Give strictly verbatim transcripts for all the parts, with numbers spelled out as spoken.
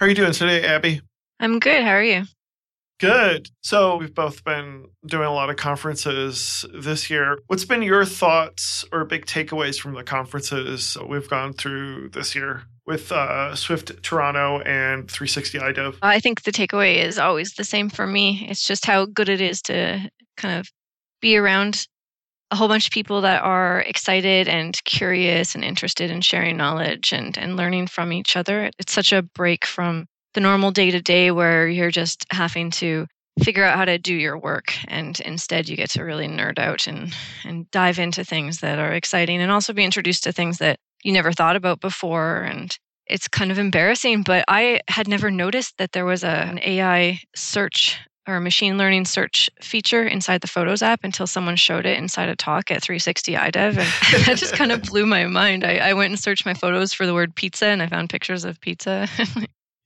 How are you doing today, Abby? I'm good. How are you? Good. So we've both been doing a lot of conferences this year. What's been your thoughts or big takeaways from the conferences we've gone through this year with uh, Swift Toronto and three sixty i Dev? I think the takeaway is always the same for me. It's just how good it is to kind of be around a whole bunch of people that are excited and curious and interested in sharing knowledge and, and learning from each other. It's such a break from the normal day-to-day where you're just having to figure out how to do your work, and instead you get to really nerd out and, and dive into things that are exciting and also be introduced to things that you never thought about before. And it's kind of embarrassing, but I had never noticed that there was a, an A I search or machine learning search feature inside the Photos app until someone showed it inside a talk at three sixty i Dev. And that just kind of blew my mind. I, I went and searched my photos for the word pizza and I found pictures of pizza.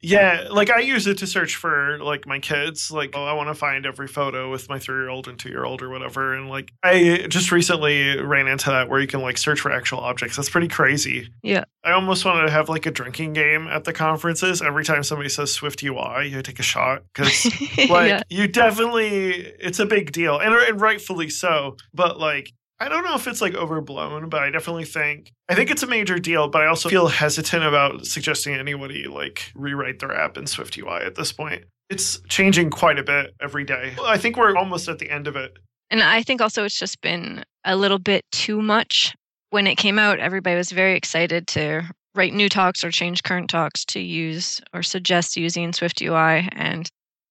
Yeah, like I use it to search for like my kids. Like, oh, I want to find every photo with my three-year-old and two-year-old or whatever. And like, I just recently ran into that where you can like search for actual objects. That's pretty crazy. Yeah. I almost wanted to have like a drinking game at the conferences. Every time somebody says SwiftUI, you take a shot because like yeah. you definitely, it's a big deal and, and rightfully so. But like, I don't know if it's like overblown, but I definitely think, I think it's a major deal, but I also feel hesitant about suggesting anybody like rewrite their app in SwiftUI at this point. It's changing quite a bit every day. I think we're almost at the end of it. And I think also it's just been a little bit too much. When it came out, everybody was very excited to write new talks or change current talks to use or suggest using SwiftUI. And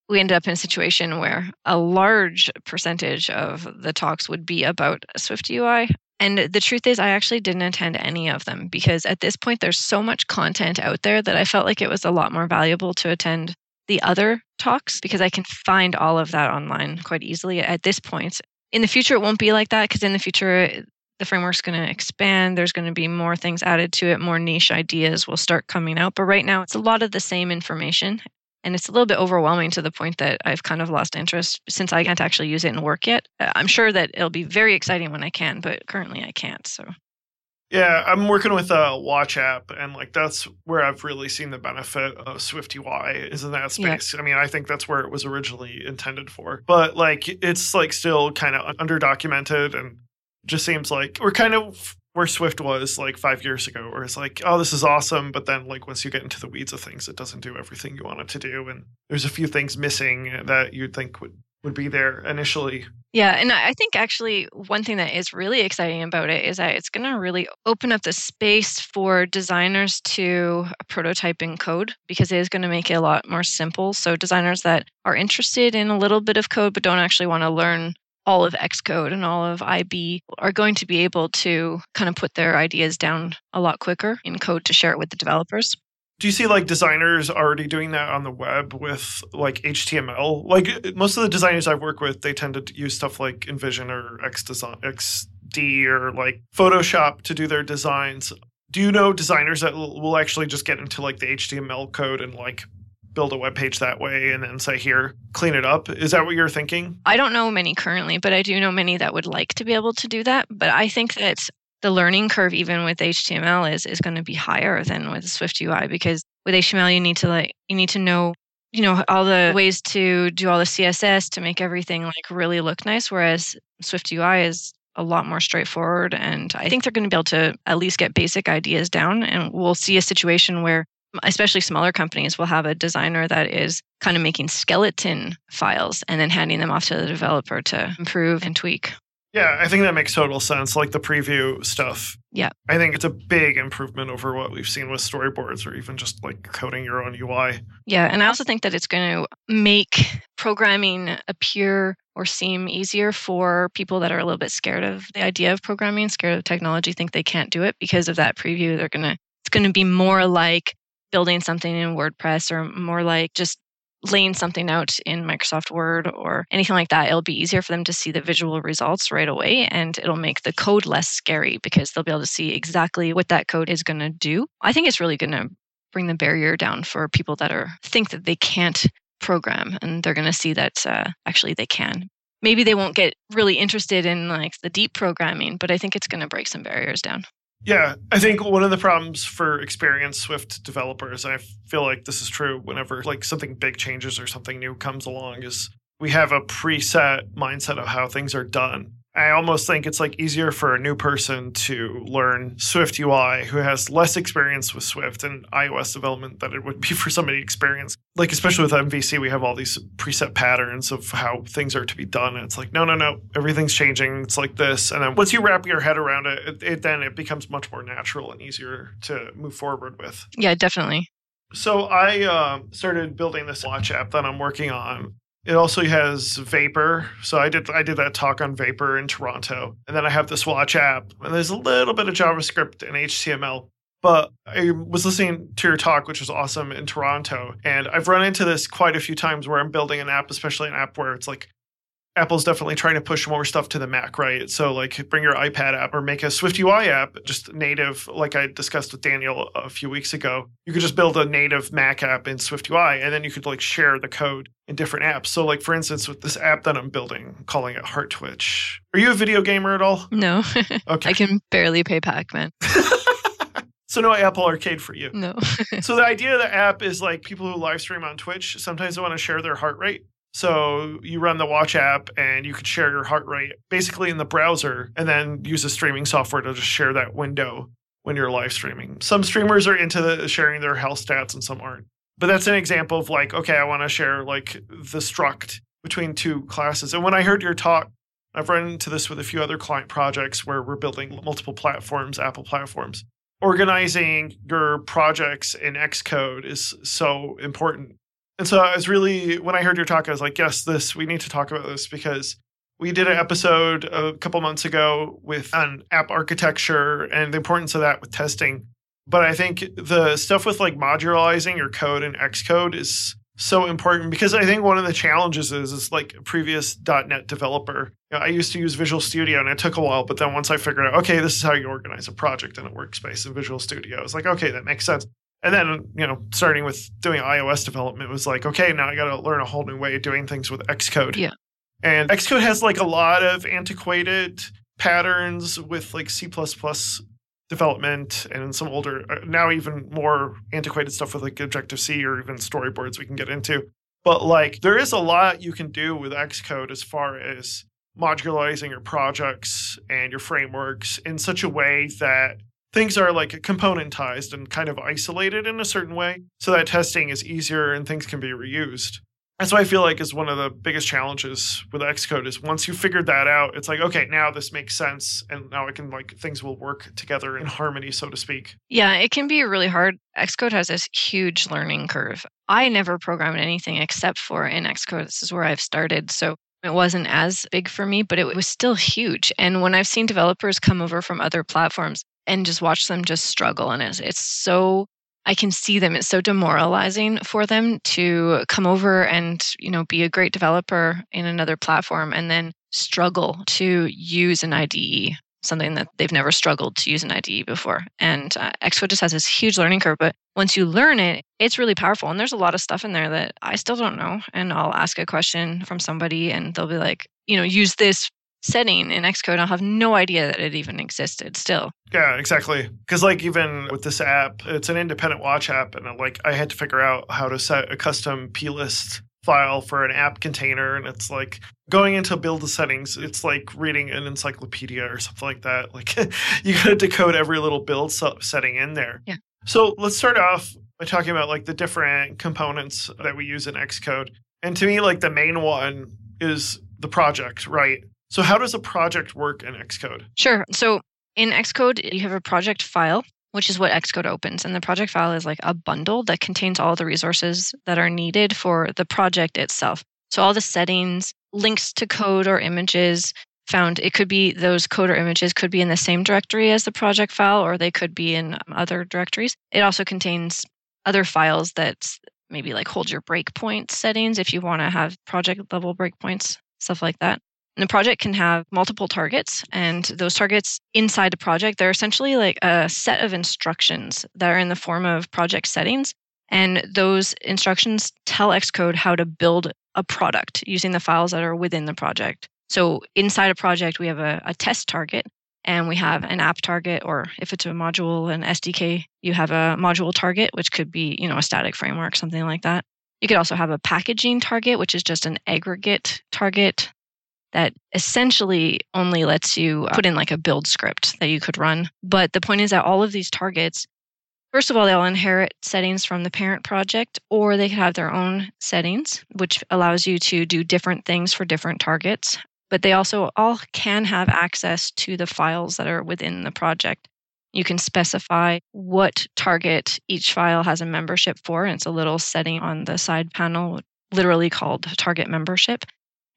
we ended up in a situation where a large percentage of the talks would be about SwiftUI. And the truth is, I actually didn't attend any of them because at this point, there's so much content out there that I felt like it was a lot more valuable to attend the other talks because I can find all of that online quite easily at this point. In the future, it won't be like that because in the future, the framework's going to expand. There's going to be more things added to it. More niche ideas will start coming out. But right now, it's a lot of the same information. And it's a little bit overwhelming to the point that I've kind of lost interest since I can't actually use it in work yet. I'm sure that it'll be very exciting when I can, but currently I can't. So, yeah, I'm working with a watch app, and like that's where I've really seen the benefit of SwiftUI is in that space. Yeah. I mean, I think that's where it was originally intended for, but like it's like still kind of underdocumented, and just seems like we're kind of where Swift was like five years ago, where it's like, oh, this is awesome. But then like once you get into the weeds of things, it doesn't do everything you want it to do. And there's a few things missing that you'd think would, would be there initially. Yeah. And I think actually one thing that is really exciting about it is that it's going to really open up the space for designers to prototype in code because it is going to make it a lot more simple. So designers that are interested in a little bit of code, but don't actually want to learn all of Xcode and all of I B are going to be able to kind of put their ideas down a lot quicker in code to share it with the developers. Do you see like designers already doing that on the web with like H T M L? Like most of the designers I work with, they tend to use stuff like InVision or X D or like Photoshop to do their designs. Do you know designers that will actually just get into like the H T M L code and like build a web page that way and then say, here, clean it up? Is that what you're thinking? I don't know many currently, but I do know many that would like to be able to do that. But I think that the learning curve, even with H T M L, is is going to be higher than with SwiftUI because with H T M L, you need to like you need to know, you know, all the ways to do all the C S S to make everything like really look nice. Whereas SwiftUI is a lot more straightforward, and I think they're going to be able to at least get basic ideas down. And we'll see a situation where especially smaller companies will have a designer that is kind of making skeleton files and then handing them off to the developer to improve and tweak. Yeah, I think that makes total sense. Like the preview stuff. Yeah. I think it's a big improvement over what we've seen with storyboards or even just like coding your own U I. Yeah. And I also think that it's going to make programming appear or seem easier for people that are a little bit scared of the idea of programming, scared of technology, think they can't do it because of that preview. They're going to, it's going to be more like building something in WordPress or more like just laying something out in Microsoft Word or anything like that. It'll be easier for them to see the visual results right away, and it'll make the code less scary because they'll be able to see exactly what that code is going to do. I think it's really going to bring the barrier down for people that are think that they can't program, and they're going to see that uh, actually they can. Maybe they won't get really interested in like the deep programming, but I think it's going to break some barriers down. Yeah, I think one of the problems for experienced Swift developers, and I feel like this is true whenever like something big changes or something new comes along, is we have a preset mindset of how things are done. I almost think it's like easier for a new person to learn SwiftUI who has less experience with Swift and iOS development than it would be for somebody experienced. Like, especially with M V C, we have all these preset patterns of how things are to be done. And it's like, no, no, no, everything's changing. It's like this. And then once you wrap your head around it, it, it then it becomes much more natural and easier to move forward with. Yeah, definitely. So I uh, started building this watch app that I'm working on. It also has Vapor. So I did I did that talk on Vapor in Toronto. And then I have this watch app. And there's a little bit of JavaScript and H T M L. But I was listening to your talk, which was awesome, in Toronto. And I've run into this quite a few times where I'm building an app, especially an app where it's like, Apple's definitely trying to push more stuff to the Mac, right? So like bring your iPad app or make a SwiftUI app, just native, like I discussed with Daniel a few weeks ago. You could just build a native Mac app in SwiftUI, and then you could like share the code in different apps. So like, for instance, with this app that I'm building, I'm calling it Heart Twitch. Are you a video gamer at all? No. Okay. I can barely play Pac-Man. So no Apple Arcade for you. No. So the idea of the app is like people who live stream on Twitch, sometimes they want to share their heart rate. So you run the watch app and you could share your heart rate basically in the browser and then use a streaming software to just share that window when you're live streaming. Some streamers are into the sharing their health stats and some aren't. But that's an example of like, okay, I want to share like the struct between two classes. And when I heard your talk, I've run into this with a few other client projects where we're building multiple platforms, Apple platforms. Organizing your projects in Xcode is so important. And so I was really, when I heard your talk, I was like, yes, this, we need to talk about this because we did an episode a couple months ago with on app architecture and the importance of that with testing. But I think the stuff with like modularizing your code in Xcode is so important because I think one of the challenges is, is like a previous dot net developer. You know, I used to use Visual Studio and it took a while, but then once I figured out, okay, this is how you organize a project in a workspace in Visual Studio, it's like, okay, that makes sense. And then, you know, starting with doing iOS development was like, okay, now I got to learn a whole new way of doing things with Xcode. Yeah. And Xcode has like a lot of antiquated patterns with like C plus plus development and some older, now even more antiquated stuff with like Objective-C or even storyboards we can get into. But like there is a lot you can do with Xcode as far as modularizing your projects and your frameworks in such a way that things are like componentized and kind of isolated in a certain way so that testing is easier and things can be reused. That's what I feel like is one of the biggest challenges with Xcode is once you figured that out, it's like, okay, now this makes sense and now I can like things will work together in harmony, so to speak. Yeah, it can be really hard. Xcode has this huge learning curve. I never programmed anything except for in Xcode. This is where I've started. So it wasn't as big for me, but it was still huge. And when I've seen developers come over from other platforms, and just watch them just struggle on it. It's so, I can see them. It's so demoralizing for them to come over and, you know, be a great developer in another platform and then struggle to use an I D E, something that they've never struggled to use an I D E before. And uh, Xcode just has this huge learning curve, but once you learn it, it's really powerful. And there's a lot of stuff in there that I still don't know. And I'll ask a question from somebody and they'll be like, you know, use this setting in Xcode, I'll have no idea that it even existed still. Yeah, exactly. Because like even with this app, it's an independent watch app. And like I had to figure out how to set a custom plist file for an app container. And it's like going into build the settings, it's like reading an encyclopedia or something like that. Like you got to decode every little build setting in there. Yeah. So let's start off by talking about like the different components that we use in Xcode. And to me, like the main one is the project, right? So how does a project work in Xcode? Sure. So in Xcode, you have a project file, which is what Xcode opens. And the project file is like a bundle that contains all the resources that are needed for the project itself. So all the settings, links to code or images found. It could be those code or images could be in the same directory as the project file, or they could be in other directories. It also contains other files that maybe like hold your breakpoint settings if you want to have project level breakpoints, stuff like that. And the project can have multiple targets, and those targets inside the project, they're essentially like a set of instructions that are in the form of project settings. And those instructions tell Xcode how to build a product using the files that are within the project. So inside a project, we have a, a test target, and we have an app target, or if it's a module, an S D K, you have a module target, which could be, you know, a static framework, something like that. You could also have a packaging target, which is just an aggregate target that essentially only lets you put in like a build script that you could run. But the point is that all of these targets, first of all, they'll inherit settings from the parent project, or they could have their own settings, which allows you to do different things for different targets. But they also all can have access to the files that are within the project. You can specify what target each file has a membership for, and it's a little setting on the side panel, literally called target membership.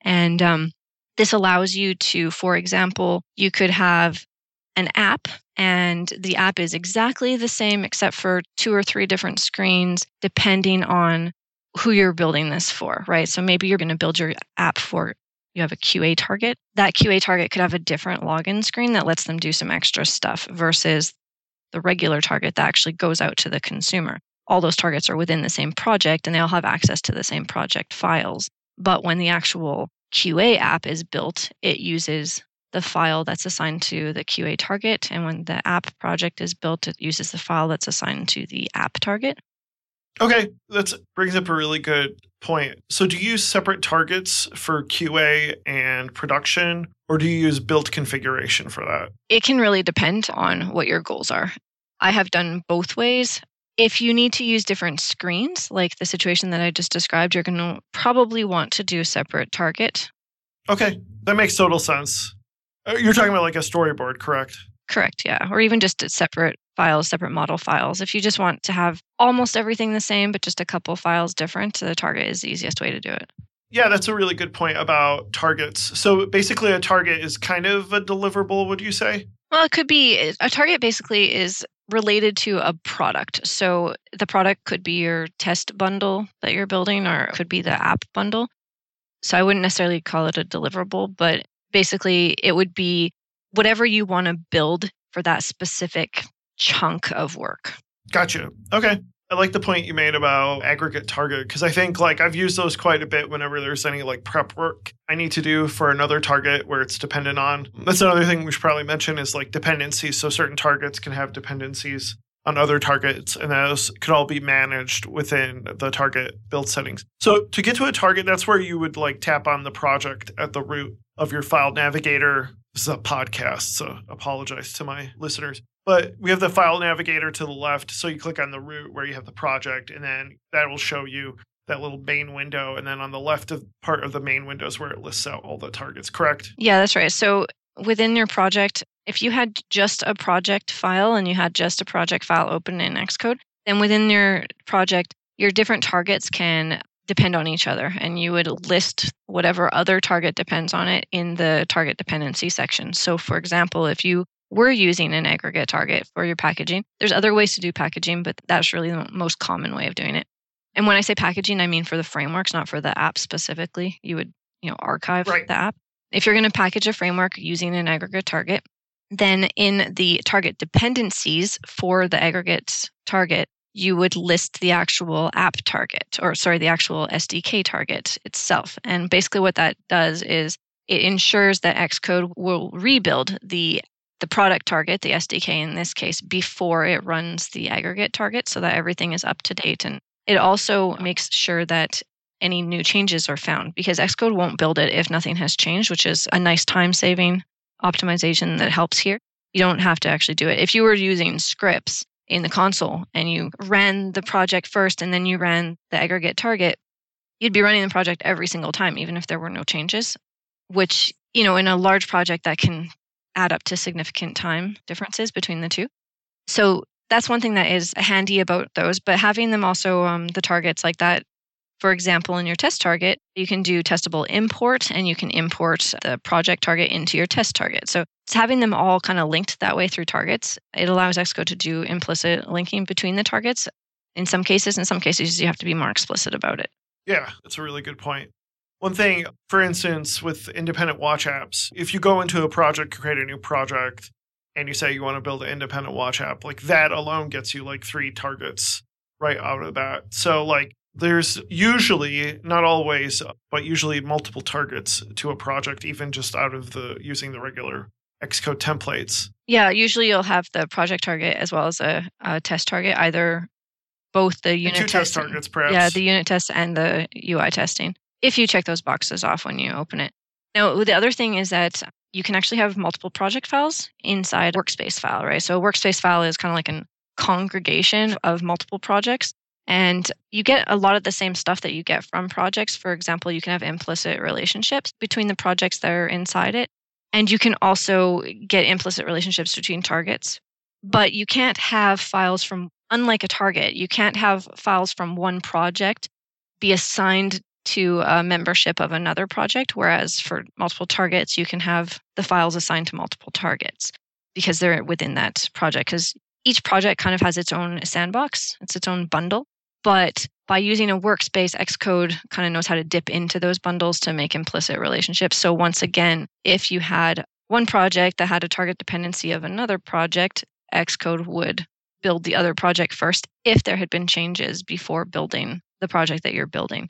And um, this allows you to, for example, you could have an app, and the app is exactly the same except for two or three different screens, depending on who you're building this for, right? So maybe you're going to build your app for you have a Q A target. That Q A target could have a different login screen that lets them do some extra stuff versus the regular target that actually goes out to the consumer. All those targets are within the same project and they all have access to the same project files. But when the actual Q A app is built, it uses the file that's assigned to the Q A target. And when the app project is built, it uses the file that's assigned to the app target. Okay, that brings up a really good point. So do you use separate targets for Q A and production, or do you use built configuration for that? It can really depend on what your goals are. I have done both ways. If you need to use different screens, like the situation that I just described, you're going to probably want to do a separate target. Okay, that makes total sense. You're talking about like a storyboard, correct? Correct, yeah. Or even just separate files, separate model files. If you just want to have almost everything the same, but just a couple files different, the target is the easiest way to do it. Yeah, that's a really good point about targets. So basically a target is kind of a deliverable, would you say? Well, it could be. A target basically is related to a product. So the product could be your test bundle that you're building, or it could be the app bundle. So I wouldn't necessarily call it a deliverable, but basically it would be whatever you want to build for that specific chunk of work. Gotcha. Okay. I like the point you made about aggregate target, because I think like I've used those quite a bit whenever there's any like prep work I need to do for another target where it's dependent on. That's another thing we should probably mention is like dependencies. So certain targets can have dependencies on other targets, and those could all be managed within the target build settings. So to get to a target, that's where you would like tap on the project at the root of your file navigator. This is a podcast, so apologize to my listeners. But we have the file navigator to the left. So you click on the root where you have the project, and then that will show you that little main window. And then on the left of part of the main window is where it lists out all the targets, correct? Yeah, that's right. So within your project, if you had just a project file and you had just a project file open in Xcode, then within your project, your different targets can depend on each other, and you would list whatever other target depends on it in the target dependency section. So for example, if you were using an aggregate target for your packaging, there's other ways to do packaging, but that's really the most common way of doing it. And when I say packaging, I mean for the frameworks, not for the app specifically. You would, you know, archive right. the app. If you're going to package a framework using an aggregate target, then in the target dependencies for the aggregate target, you would list the actual app target, or sorry, the actual S D K target itself. And basically what that does is it ensures that Xcode will rebuild the the product target, the S D K in this case, before it runs the aggregate target so that everything is up to date. And it also makes sure that any new changes are found, because Xcode won't build it if nothing has changed, which is a nice time-saving optimization that helps here. You don't have to actually do it. If you were using scripts in the console and you ran the project first and then you ran the aggregate target, you'd be running the project every single time, even if there were no changes, which, you know, in a large project that can add up to significant time differences between the two. So that's one thing that is handy about those, but having them also, um, the targets like that, for example, in your test target, you can do testable import and you can import the project target into your test target. So it's having them all kind of linked that way through targets. It allows Xcode to do implicit linking between the targets. In some cases, in some cases, you have to be more explicit about it. Yeah, that's a really good point. One thing, for instance, with independent watch apps, if you go into a project, create a new project, and you say you want to build an independent watch app, like that alone gets you like three targets right out of that. So like, there's usually, not always, but usually multiple targets to a project, even just out of the using the regular Xcode templates. Yeah, usually you'll have the project target as well as a, a test target, either both the unit two test targets, perhaps. Yeah, the unit test and the U I testing, if you check those boxes off when you open it. Now, the other thing is that you can actually have multiple project files inside a workspace file, right? So a workspace file is kind of like a congregation of multiple projects. And you get a lot of the same stuff that you get from projects. For example, you can have implicit relationships between the projects that are inside it. And you can also get implicit relationships between targets. But you can't have files from, unlike a target, you can't have files from one project be assigned to a membership of another project. Whereas for multiple targets, you can have the files assigned to multiple targets because they're within that project. Because each project kind of has its own sandbox, it's its own bundle. But by using a workspace, Xcode kind of knows how to dip into those bundles to make implicit relationships. So once again, if you had one project that had a target dependency of another project, Xcode would build the other project first if there had been changes before building the project that you're building.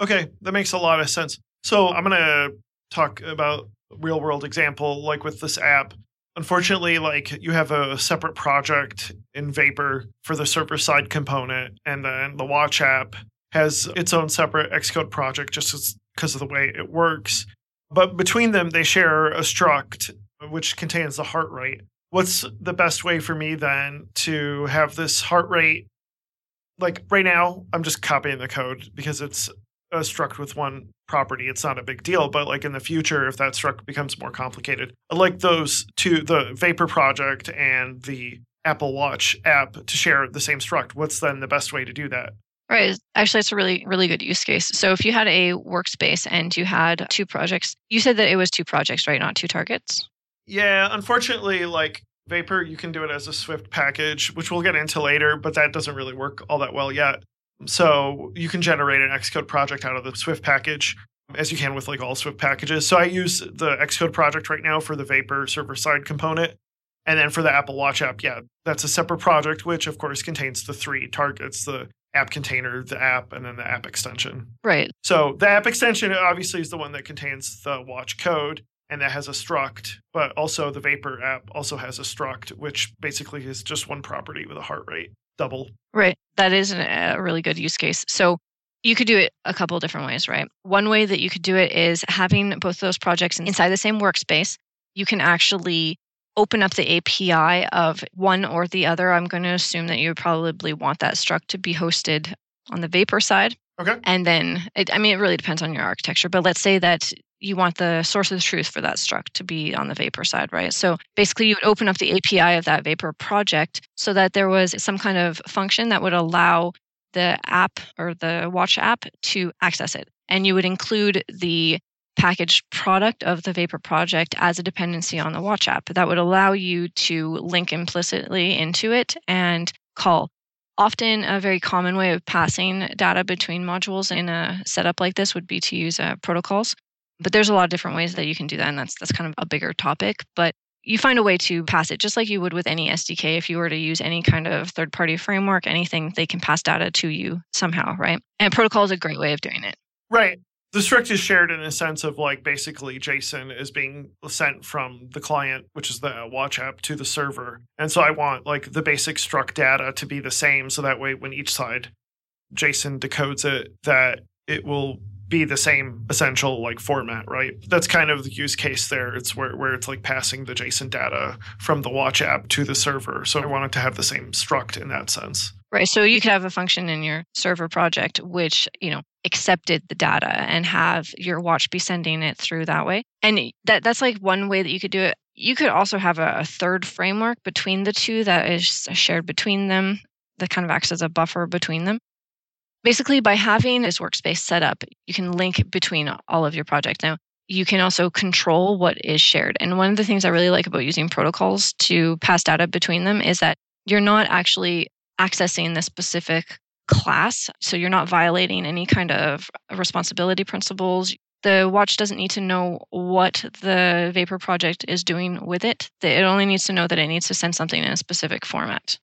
Okay, that makes a lot of sense. So I'm going to talk about real world example, like with this app. Unfortunately, like you have a separate project in Vapor for the server-side component, and then the Watch app has its own separate Xcode project just because of the way it works. But between them, they share a struct which contains the heart rate. What's the best way for me then to have this heart rate? Like right now, I'm just copying the code because it's a struct with one property. It's not a big deal, but like in the future, if that struct becomes more complicated, I'd like those two, the Vapor project and the Apple Watch app, to share the same struct. What's then the best way to do that? Right. Actually, it's a really, really good use case. So if you had a workspace and you had two projects, you said that it was two projects, right? Not two targets? Yeah. Unfortunately, like Vapor, you can do it as a Swift package, which we'll get into later, but that doesn't really work all that well yet. So you can generate an Xcode project out of the Swift package, as you can with like all Swift packages. So I use the Xcode project right now for the Vapor server-side component. And then for the Apple Watch app, yeah, that's a separate project, which of course contains the three targets, the app container, the app, and then the app extension. Right. So the app extension obviously is the one that contains the Watch code, and that has a struct, but also the Vapor app also has a struct, which basically is just one property with a heart rate. Double. Right. That is a really good use case. So you could do it a couple of different ways, right? One way that you could do it is having both of those projects inside the same workspace. You can actually open up the A P I of one or the other. I'm going to assume that you would probably want that struct to be hosted on the Vapor side. Okay. And then, it, I mean, it really depends on your architecture, but let's say that you want the source of the truth for that struct to be on the Vapor side, right? So basically, you would open up the A P I of that Vapor project so that there was some kind of function that would allow the app or the Watch app to access it. And you would include the packaged product of the Vapor project as a dependency on the Watch app. That would allow you to link implicitly into it and call. Often a very common way of passing data between modules in a setup like this would be to use uh, protocols. But there's a lot of different ways that you can do that, and that's that's kind of a bigger topic. But you find a way to pass it, just like you would with any S D K. If you were to use any kind of third-party framework, anything, they can pass data to you somehow, right? And protocol is a great way of doing it. Right. The struct is shared in a sense of like basically JSON is being sent from the client, which is the Watch app, to the server. And so I want like the basic struct data to be the same. So that way when each side JSON decodes it, that it will be the same essential like format, right? That's kind of the use case there. It's where, where it's like passing the JSON data from the Watch app to the server. So I want it to have the same struct in that sense. Right. So you could have a function in your server project, which, you know, accepted the data and have your Watch be sending it through that way. And that that's like one way that you could do it. You could also have a, a third framework between the two that is shared between them, that kind of acts as a buffer between them. Basically, by having this workspace set up, you can link between all of your projects. Now, you can also control what is shared. And one of the things I really like about using protocols to pass data between them is that you're not actually accessing the specific class. So you're not violating any kind of responsibility principles. The Watch doesn't need to know what the Vapor project is doing with it. It only needs to know that it needs to send something in a specific format.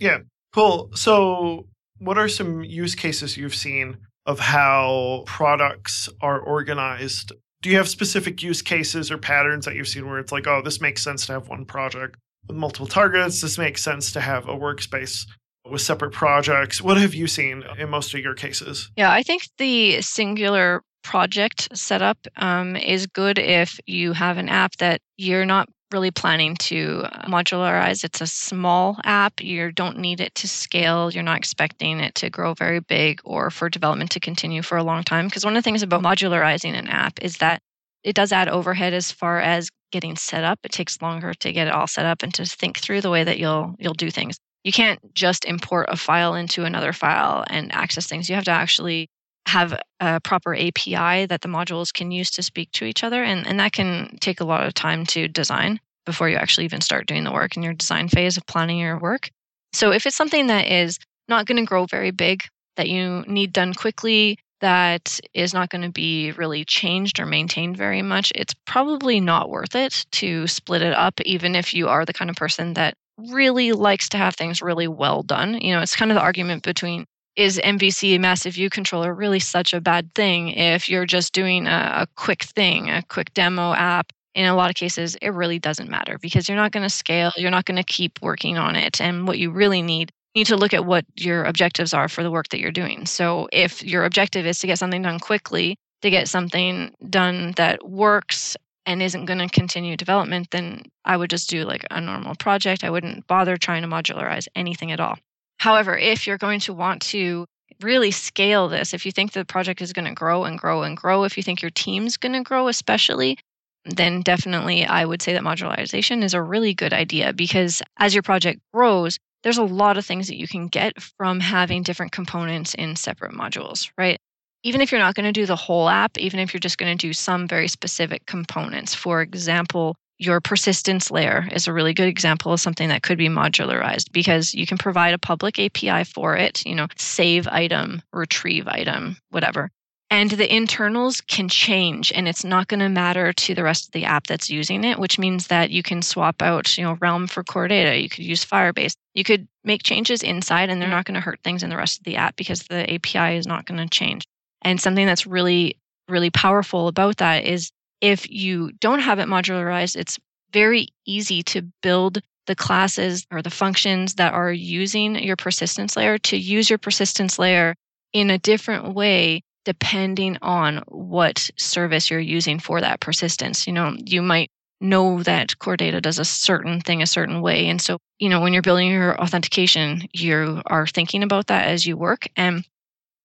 Yeah, cool. So what are some use cases you've seen of how products are organized do you have specific use cases or patterns that you've seen where it's like, oh, this makes sense to have one project with multiple targets. This makes sense to have a workspace with separate projects. What have you seen in most of your cases? Yeah, I think the singular project setup um, is good if you have an app that you're not really planning to modularize. It's a small app. You don't need it to scale. You're not expecting it to grow very big or for development to continue for a long time. Because one of the things about modularizing an app is that it does add overhead as far as getting set up. It takes longer to get it all set up and to think through the way that you'll you'll do things. You can't just import a file into another file and access things. You have to actually have a proper A P I that the modules can use to speak to each other. And, and that can take a lot of time to design before you actually even start doing the work in your design phase of planning your work. So if it's something that is not going to grow very big, that you need done quickly, that is not going to be really changed or maintained very much, it's probably not worth it to split it up, even if you are the kind of person that really likes to have things really well done. You know, it's kind of the argument between, is M V C, Massive View Controller, really such a bad thing if you're just doing a, a quick thing, a quick demo app? In a lot of cases, it really doesn't matter because you're not going to scale. You're not going to keep working on it. And what you really need, you need to look at what your objectives are for the work that you're doing. So if your objective is to get something done quickly, to get something done that works and isn't going to continue development, then I would just do like a normal project. I wouldn't bother trying to modularize anything at all. However, if you're going to want to really scale this, if you think the project is going to grow and grow and grow, if you think your team's going to grow especially, then definitely I would say that modularization is a really good idea because as your project grows, there's a lot of things that you can get from having different components in separate modules, right? Even if you're not going to do the whole app, even if you're just going to do some very specific components, for example, your persistence layer is a really good example of something that could be modularized because you can provide a public A P I for it, you know, save item, retrieve item, whatever. And the internals can change and it's not going to matter to the rest of the app that's using it, which means that you can swap out, you know, Realm for Core Data. You could use Firebase. You could make changes inside and they're not going to hurt things in the rest of the app because the A P I is not going to change. And something that's really, really powerful about that is if you don't have it modularized, it's very easy to build the classes or the functions that are using your persistence layer to use your persistence layer in a different way, depending on what service you're using for that persistence. You know, you might know that Core Data does a certain thing a certain way. And so, you know, when you're building your authentication, you are thinking about that as you work. And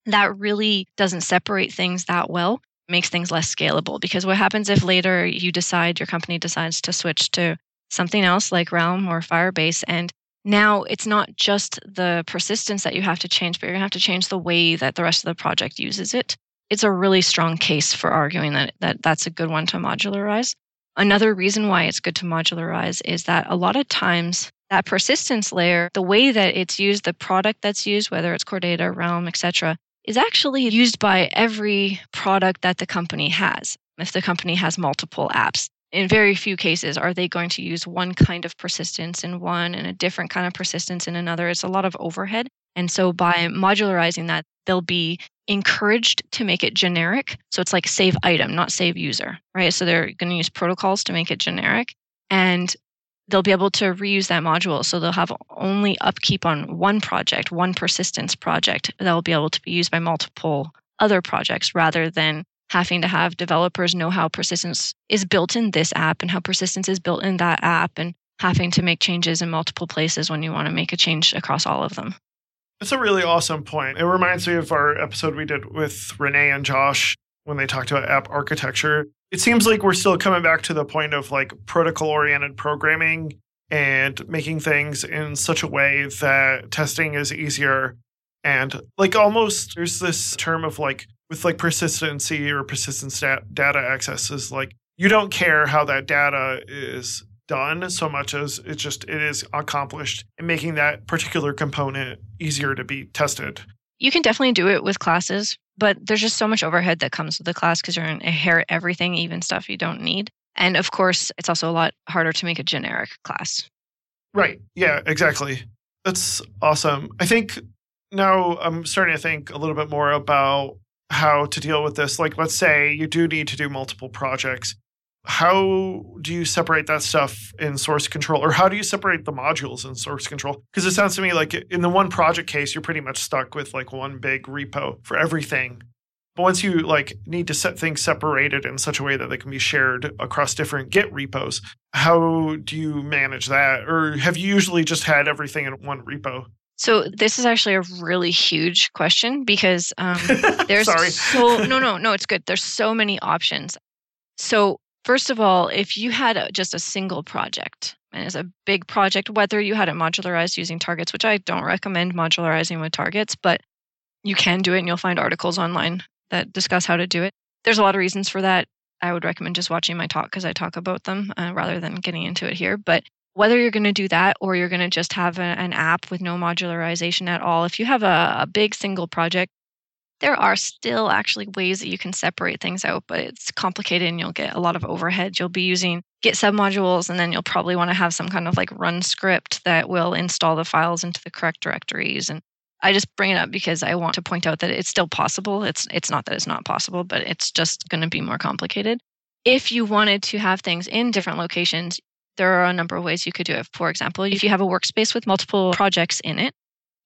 that really doesn't separate things that well. Makes things less scalable because what happens if later you decide, your company decides to switch to something else like Realm or Firebase, and now it's not just the persistence that you have to change, but you're going to have to change the way that the rest of the project uses it. It's a really strong case for arguing that, that that's a good one to modularize. Another reason why it's good to modularize is that a lot of times that persistence layer, the way that it's used, the product that's used, whether it's Core Data, Realm, et cetera, is actually used by every product that the company has. If the company has multiple apps, in very few cases are they going to use one kind of persistence in one and a different kind of persistence in another. It's a lot of overhead. And so by modularizing that, they'll be encouraged to make it generic. So it's like save item, not save user, right? So they're going to use protocols to make it generic. And they'll be able to reuse that module. So they'll have only upkeep on one project, one persistence project that will be able to be used by multiple other projects rather than having to have developers know how persistence is built in this app and how persistence is built in that app and having to make changes in multiple places when you want to make a change across all of them. That's a really awesome point. It reminds me of our episode we did with Renee and Josh when they talked about app architecture. It seems like we're still coming back to the point of like protocol-oriented programming and making things in such a way that testing is easier. And like almost there's this term of like with like persistency or persistence dat- data access is like you don't care how that data is done so much as it just it is accomplished and making that particular component easier to be tested. You can definitely do it with classes, but there's just so much overhead that comes with the class because you're going to inherit everything, even stuff you don't need. And of course, it's also a lot harder to make a generic class. Right. Yeah, exactly. That's awesome. I think now I'm starting to think a little bit more about how to deal with this. Like, let's say you do need to do multiple projects. How do you separate that stuff in source control, or how do you separate the modules in source control? Because it sounds to me like in the one project case, you're pretty much stuck with like one big repo for everything. But once you like need to set things separated in such a way that they can be shared across different Git repos, how do you manage that? Or have you usually just had everything in one repo? So this is actually a really huge question because um, there's Sorry. so no, no, no, it's good. There's so many options. So first of all, if you had just a single project, and it's a big project, whether you had it modularized using targets, which I don't recommend modularizing with targets, but you can do it and you'll find articles online that discuss how to do it. There's a lot of reasons for that. I would recommend just watching my talk because I talk about them uh, rather than getting into it here. But whether you're going to do that or you're going to just have a, an app with no modularization at all, if you have a, a big single project, there are still actually ways that you can separate things out, but it's complicated and you'll get a lot of overhead. You'll be using Git submodules, and then you'll probably want to have some kind of like run script that will install the files into the correct directories. And I just bring it up because I want to point out that it's still possible. It's it's not that it's not possible, but it's just going to be more complicated. If you wanted to have things in different locations, there are a number of ways you could do it. For example, if you have a workspace with multiple projects in it,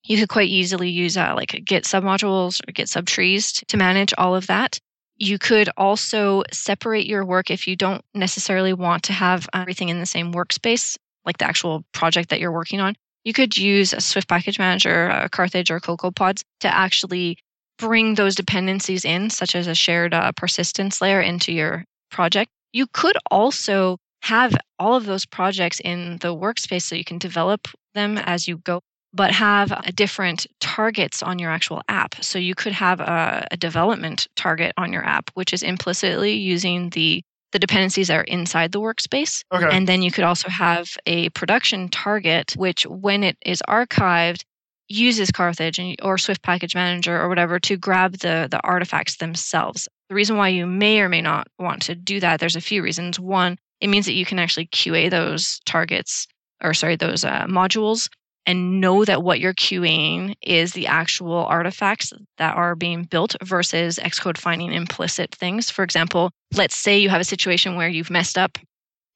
you could quite easily use uh, like Git submodules or Git subtrees to manage all of that. You could also separate your work if you don't necessarily want to have everything in the same workspace, like the actual project that you're working on. You could use a Swift Package Manager, a Carthage, or CocoaPods to actually bring those dependencies in, such as a shared uh, persistence layer into your project. You could also have all of those projects in the workspace so you can develop them as you go, but have a different targets on your actual app. So you could have a, a development target on your app, which is implicitly using the, the dependencies that are inside the workspace. Okay. And then you could also have a production target, which when it is archived, uses Carthage and, or Swift Package Manager or whatever to grab the, the artifacts themselves. The reason why you may or may not want to do that, there's a few reasons. One, it means that you can actually Q A those targets, or sorry, those uh, modules, and know that what you're queuing is the actual artifacts that are being built versus Xcode finding implicit things. For example, let's say you have a situation where you've messed up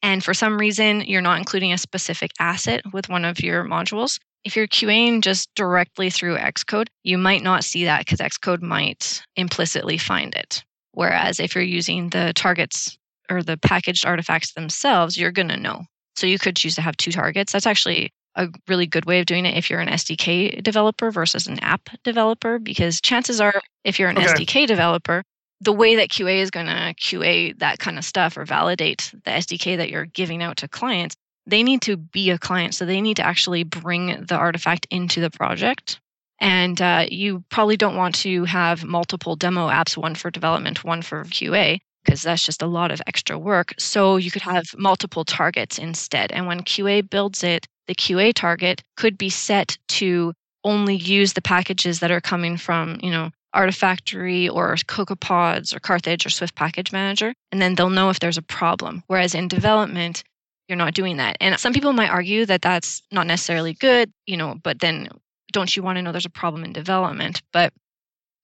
and for some reason you're not including a specific asset with one of your modules. If you're queuing just directly through Xcode, you might not see that because Xcode might implicitly find it. Whereas if you're using the targets or the packaged artifacts themselves, you're going to know. So you could choose to have two targets. That's actually a really good way of doing it if you're an S D K developer versus an app developer, because chances are if you're an okay. S D K developer, the way that Q A is going to Q A that kind of stuff or validate the S D K that you're giving out to clients, they need to be a client. So they need to actually bring the artifact into the project. And uh, you probably don't want to have multiple demo apps, one for development, one for Q A, because that's just a lot of extra work. So you could have multiple targets instead. And when Q A builds it, the Q A target could be set to only use the packages that are coming from, you know, Artifactory or CocoaPods or Carthage or Swift Package Manager, and then they'll know if there's a problem. Whereas in development, you're not doing that. And some people might argue that that's not necessarily good, you know, but then don't you want to know there's a problem in development? But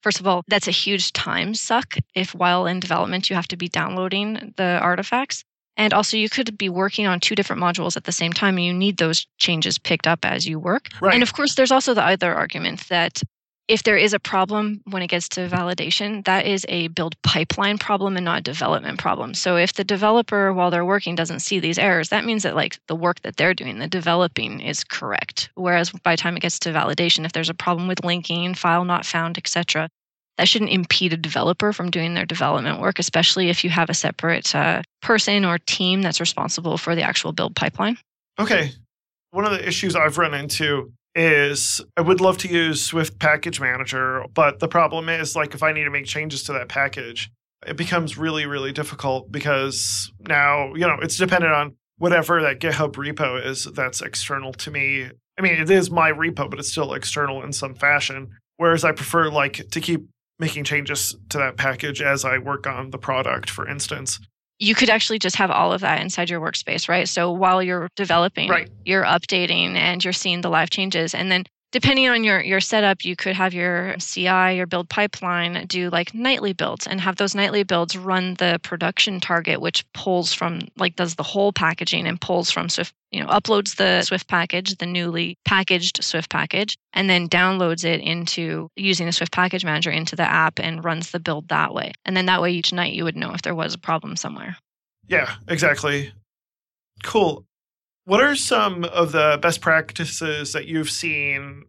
first of all, that's a huge time suck if while in development you have to be downloading the artifacts. And also, you could be working on two different modules at the same time, and you need those changes picked up as you work. Right. And of course, there's also the other argument that if there is a problem when it gets to validation, that is a build pipeline problem and not a development problem. So if the developer, while they're working, doesn't see these errors, that means that like the work that they're doing, the developing is correct. Whereas by the time it gets to validation, if there's a problem with linking, file not found, et cetera, that shouldn't impede a developer from doing their development work, especially if you have a separate uh, person or team that's responsible for the actual build pipeline. Okay. One of the issues I've run into is I would love to use Swift Package Manager, but the problem is like if I need to make changes to that package, it becomes really, really difficult because now, you know, it's dependent on whatever that GitHub repo is that's external to me. I mean, it is my repo, but it's still external in some fashion, whereas I prefer like to keep making changes to that package as I work on the product, for instance. You could actually just have all of that inside your workspace, right? So while you're developing, right. You're updating and you're seeing the live changes. And then depending on your, your setup, you could have your C I, your build pipeline, do like nightly builds and have those nightly builds run the production target, which pulls from, like does the whole packaging and pulls from Swift, you know, uploads the Swift package, the newly packaged Swift package, and then downloads it into using the Swift Package Manager into the app and runs the build that way. And then that way each night you would know if there was a problem somewhere. Yeah, exactly. Cool. What are some of the best practices that you've seen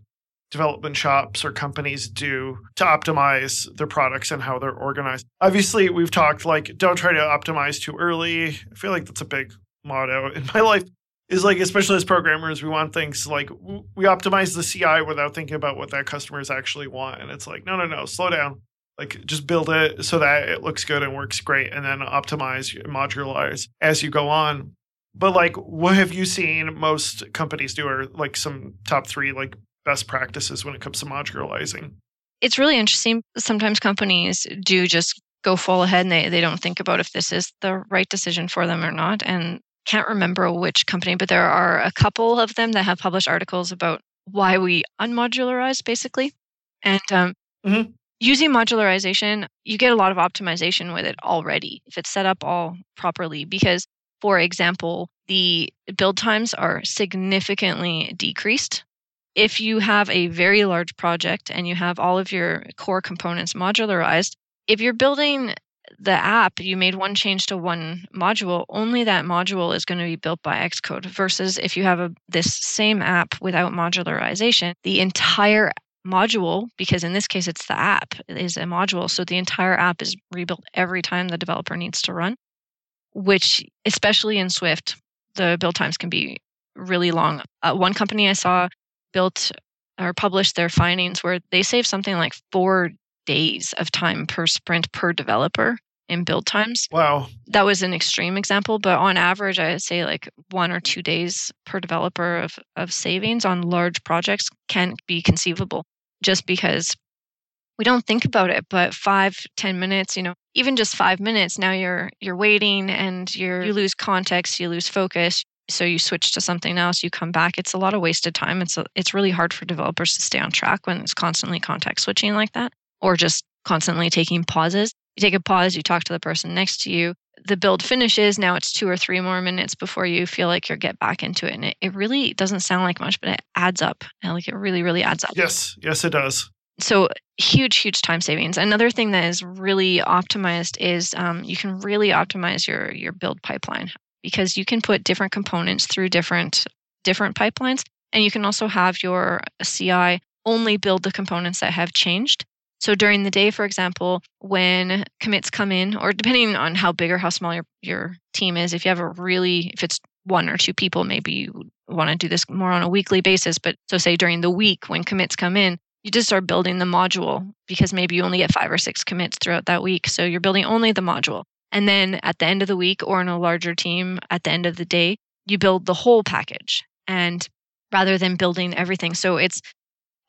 development shops or companies do to optimize their products and how they're organized? Obviously, we've talked like, don't try to optimize too early. I feel like that's a big motto in my life is like, especially as programmers, we want things like we optimize the C I without thinking about what that customers actually want. And it's like, no, no, no, slow down. Like just build it so that it looks good and works great and then optimize, modularize as you go on. But like, what have you seen most companies do or like some top three like best practices when it comes to modularizing? It's really interesting. Sometimes companies do just go full ahead and they, they don't think about if this is the right decision for them or not. And can't remember which company, but there are a couple of them that have published articles about why we unmodularize basically. And um, mm-hmm. Using modularization, you get a lot of optimization with it already if it's set up all properly because, for example, the build times are significantly decreased. If you have a very large project and you have all of your core components modularized, if you're building the app, you made one change to one module, only that module is going to be built by Xcode versus if you have a, this same app without modularization, the entire module, because in this case, it's the app, is a module. So the entire app is rebuilt every time the developer needs to run. Which, especially in Swift, the build times can be really long. Uh, one company I saw built or published their findings where they saved something like four days of time per sprint per developer in build times. Wow. That was an extreme example, but on average, I'd say like one or two days per developer of, of savings on large projects can be conceivable just because we don't think about it, but five, ten minutes, you know, even just five minutes, now you're you're waiting and you're, you lose context, you lose focus. So you switch to something else, you come back. It's a lot of wasted time. It's a, it's really hard for developers to stay on track when it's constantly context switching like that or just constantly taking pauses. You take a pause, you talk to the person next to you. The build finishes. Now it's two or three more minutes before you feel like you're get back into it. And it, it really doesn't sound like much, but it adds up. Like it really, really adds up. Yes. Yes, it does. So huge, huge time savings. Another thing that is really optimized is um, you can really optimize your your build pipeline because you can put different components through different different pipelines. And you can also have your C I only build the components that have changed. So during the day, for example, when commits come in, or depending on how big or how small your, your team is, if you have a really, if it's one or two people, maybe you want to do this more on a weekly basis. But so say during the week when commits come in, you just start building the module because maybe you only get five or six commits throughout that week. So you're building only the module. And then at the end of the week or in a larger team, at the end of the day, you build the whole package and rather than building everything. So it's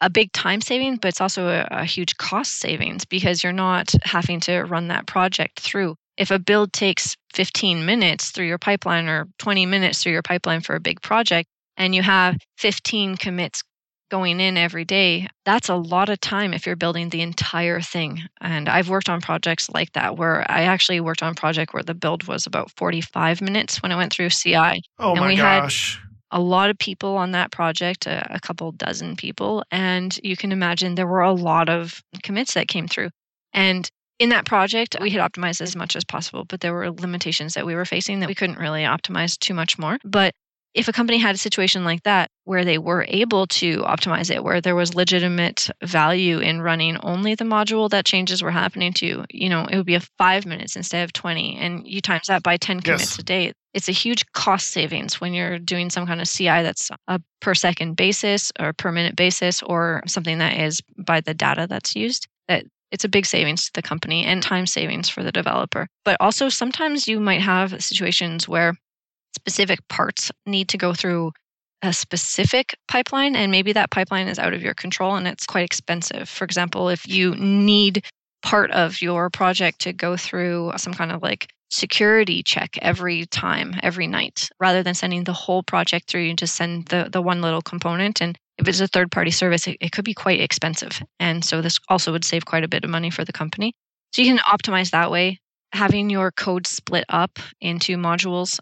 a big time saving, but it's also a, a huge cost savings because you're not having to run that project through. If a build takes fifteen minutes through your pipeline or twenty minutes through your pipeline for a big project and you have fifteen commits going in every day, that's a lot of time if you're building the entire thing. And I've worked on projects like that where I actually worked on a project where the build was about forty-five minutes when it went through C I. Oh my gosh. And we had a lot of people on that project, a, a couple dozen people. And you can imagine there were a lot of commits that came through. And in that project, we had optimized as much as possible, but there were limitations that we were facing that we couldn't really optimize too much more. But if a company had a situation like that, where they were able to optimize it, where there was legitimate value in running only the module that changes were happening to, you know, it would be a five minutes instead of twenty. And you times that by ten commits yes. a day. It's a huge cost savings when you're doing some kind of C I that's a per second basis or per minute basis or something that is by the data that's used. That it's a big savings to the company and time savings for the developer. But also sometimes you might have situations where specific parts need to go through a specific pipeline, and maybe that pipeline is out of your control and it's quite expensive. For example, if you need part of your project to go through some kind of like security check every time, every night, rather than sending the whole project through, you just send the, the one little component and if it's a third-party service, it, it could be quite expensive. And so this also would save quite a bit of money for the company. So you can optimize that way. Having your code split up into modules,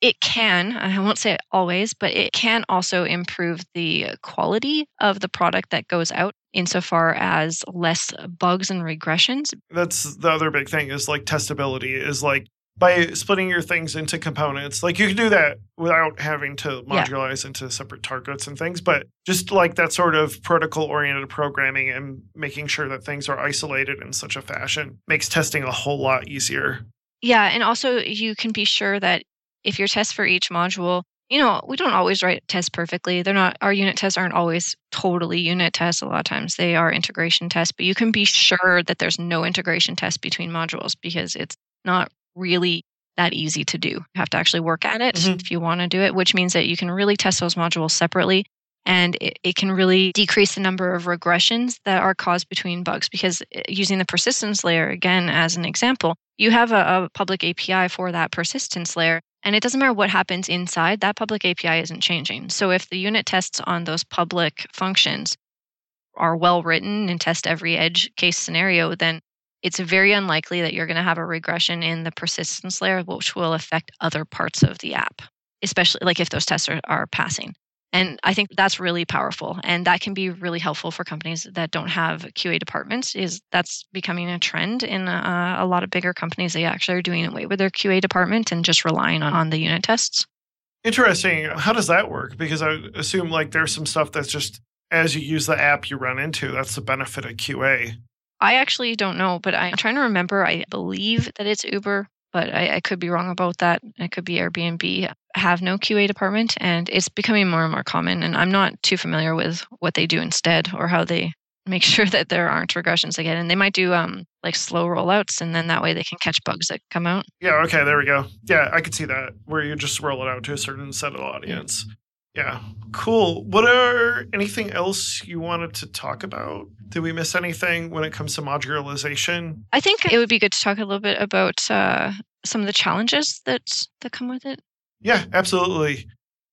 it can, I won't say always, but it can also improve the quality of the product that goes out insofar as less bugs and regressions. That's the other big thing is like testability is like by splitting your things into components, like you can do that without having to modularize yeah. into separate targets and things, but just like that sort of protocol-oriented programming and making sure that things are isolated in such a fashion makes testing a whole lot easier. Yeah, and also you can be sure that if your tests for each module, you know, we don't always write tests perfectly. They're not, our unit tests aren't always totally unit tests. A lot of times they are integration tests, but you can be sure that there's no integration test between modules because it's not really that easy to do. You have to actually work at it mm-hmm. if you want to do it, which means that you can really test those modules separately. And it, it can really decrease the number of regressions that are caused between bugs because using the persistence layer, again, as an example, you have a, a public A P I for that persistence layer. And it doesn't matter what happens inside, that public A P I isn't changing. So if the unit tests on those public functions are well written and test every edge case scenario, then it's very unlikely that you're going to have a regression in the persistence layer, which will affect other parts of the app, especially like if those tests are, are passing. And I think that's really powerful. And that can be really helpful for companies that don't have Q A departments. Is that's becoming a trend in uh, a lot of bigger companies. They actually are doing away with their Q A department and just relying on, on the unit tests. Interesting. How does that work? Because I assume like there's some stuff that's just as you use the app you run into. That's the benefit of Q A. I actually don't know, but I'm trying to remember. I believe that it's Uber, but I, I could be wrong about that. It could be Airbnb. Have no Q A department, and it's becoming more and more common. And I'm not too familiar with what they do instead or how they make sure that there aren't regressions again. And they might do um, like slow rollouts, and then that way they can catch bugs that come out. Yeah, okay, there we go. Yeah, I could see that, where you just roll it out to a certain set of audience. Yeah, cool. What are anything else you wanted to talk about? Did we miss anything when it comes to modularization? I think it would be good to talk a little bit about uh, some of the challenges that that come with it. Yeah, absolutely.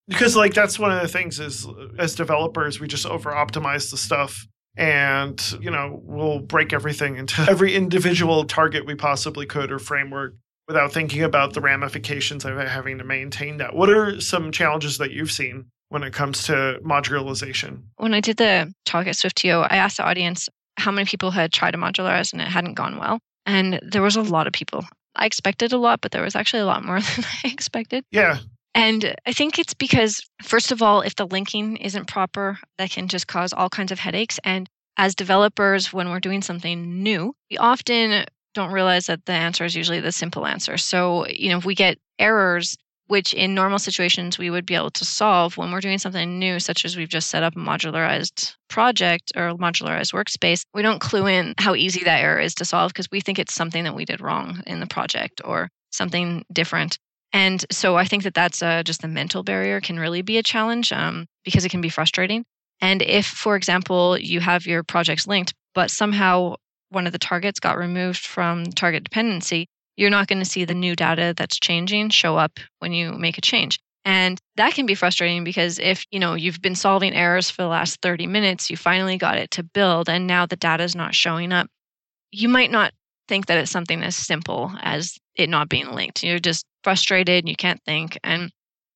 Because like that's one of the things is as developers, we just over-optimize the stuff and, you know, we'll break everything into every individual target we possibly could or framework without thinking about the ramifications of having to maintain that. What are some challenges that you've seen when it comes to modularization? When I did the talk at SwiftUI, I asked the audience how many people had tried to modularize and it hadn't gone well. And there was a lot of people. I expected a lot, but there was actually a lot more than I expected. Yeah. And I think it's because, first of all, if the linking isn't proper, that can just cause all kinds of headaches. And as developers, when we're doing something new, we often don't realize that the answer is usually the simple answer. So, you know, if we get errors, which in normal situations we would be able to solve when we're doing something new, such as we've just set up a modularized project or a modularized workspace, we don't clue in how easy that error is to solve because we think it's something that we did wrong in the project or something different. And so I think that that's uh, just the mental barrier can really be a challenge um, because it can be frustrating. And if, for example, you have your projects linked, but somehow one of the targets got removed from target dependency, you're not going to see the new data that's changing show up when you make a change. And that can be frustrating because if, you know, you've been solving errors for the last thirty minutes, you finally got it to build and now the data is not showing up. You might not think that it's something as simple as it not being linked. You're just frustrated and you can't think. And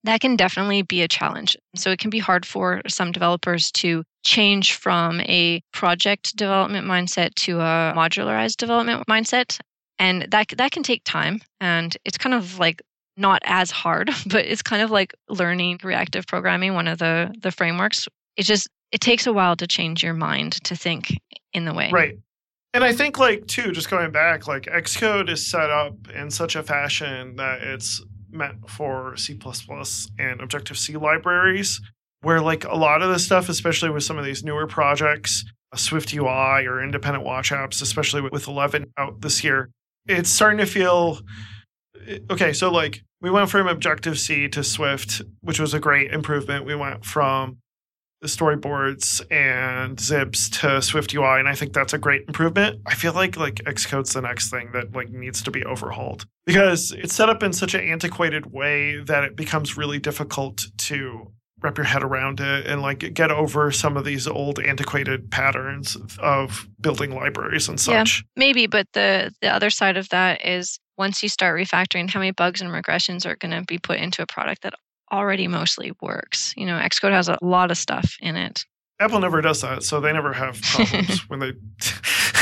that can definitely be a challenge. So it can be hard for some developers to change from a project development mindset to a modularized development mindset. And that that can take time, and it's kind of like not as hard, but it's kind of like learning reactive programming, one of the, the frameworks. It just, it takes a while to change your mind to think in the way. Right. And I think like, too, just going back, like Xcode is set up in such a fashion that it's meant for C plus plus and Objective-C libraries, where like a lot of the stuff, especially with some of these newer projects, SwiftUI or independent watch apps, especially with eleven out this year, it's starting to feel, okay, so like we went from Objective-C to Swift, which was a great improvement. We went from the storyboards and zips to SwiftUI, and I think that's a great improvement. I feel like like Xcode's the next thing that like needs to be overhauled because it's set up in such an antiquated way that it becomes really difficult to wrap your head around it and like get over some of these old antiquated patterns of building libraries and such. Yeah, maybe. But the, the other side of that is once you start refactoring, how many bugs and regressions are going to be put into a product that already mostly works? You know, Xcode has a lot of stuff in it. Apple never does that, so they never have problems when they...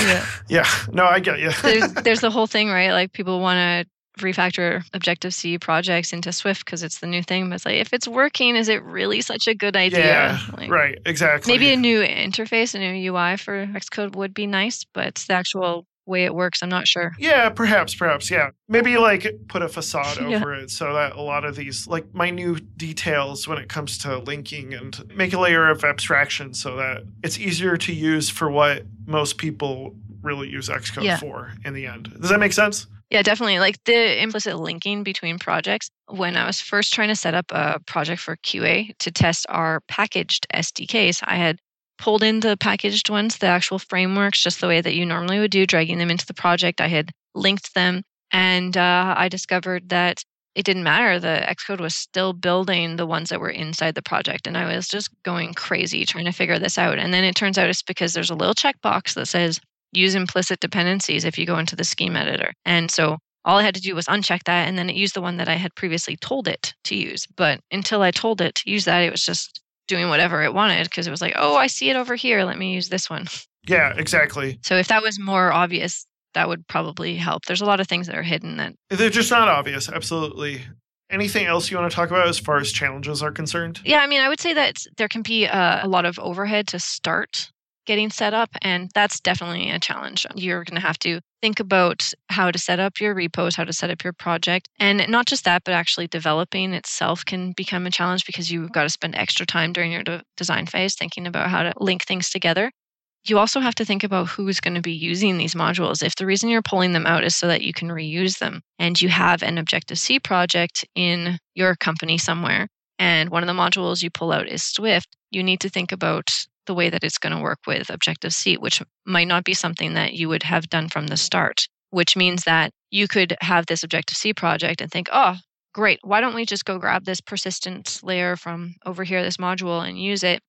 yeah. yeah. No, I get you. there's, there's the whole thing, right? Like people want to refactor Objective-C projects into Swift because it's the new thing. But it's like, if it's working, is it really such a good idea? Yeah, like, right. Exactly. Maybe a new interface, a new U I for Xcode would be nice, but the actual way it works, I'm not sure. Yeah, perhaps, perhaps. Yeah. Maybe like put a facade yeah. over it so that a lot of these like minute details when it comes to linking, and make a layer of abstraction so that it's easier to use for what most people really use Xcode yeah. for in the end. Does that make sense? Yeah, definitely. Like the implicit linking between projects. When I was first trying to set up a project for Q A to test our packaged S D Ks, I had pulled in the packaged ones, the actual frameworks, just the way that you normally would do, dragging them into the project. I had linked them. And uh, I discovered that it didn't matter. The Xcode was still building the ones that were inside the project. And I was just going crazy trying to figure this out. And then it turns out it's because there's a little checkbox that says, use implicit dependencies if you go into the scheme editor. And so all I had to do was uncheck that, and then it used the one that I had previously told it to use. But until I told it to use that, it was just doing whatever it wanted because it was like, oh, I see it over here. Let me use this one. Yeah, exactly. So if that was more obvious, that would probably help. There's a lot of things that are hidden that... They're just not obvious. Absolutely. Anything else you want to talk about as far as challenges are concerned? Yeah, I mean, I would say that there can be a, a lot of overhead to start getting set up. And that's definitely a challenge. You're going to have to think about how to set up your repos, how to set up your project. And not just that, but actually developing itself can become a challenge because you've got to spend extra time during your de- design phase thinking about how to link things together. You also have to think about who's going to be using these modules. If the reason you're pulling them out is so that you can reuse them and you have an Objective-C project in your company somewhere, and one of the modules you pull out is Swift, you need to think about the way that it's going to work with Objective-C, which might not be something that you would have done from the start, which means that you could have this Objective-C project and think, oh, great, why don't we just go grab this persistence layer from over here, this module, and use it?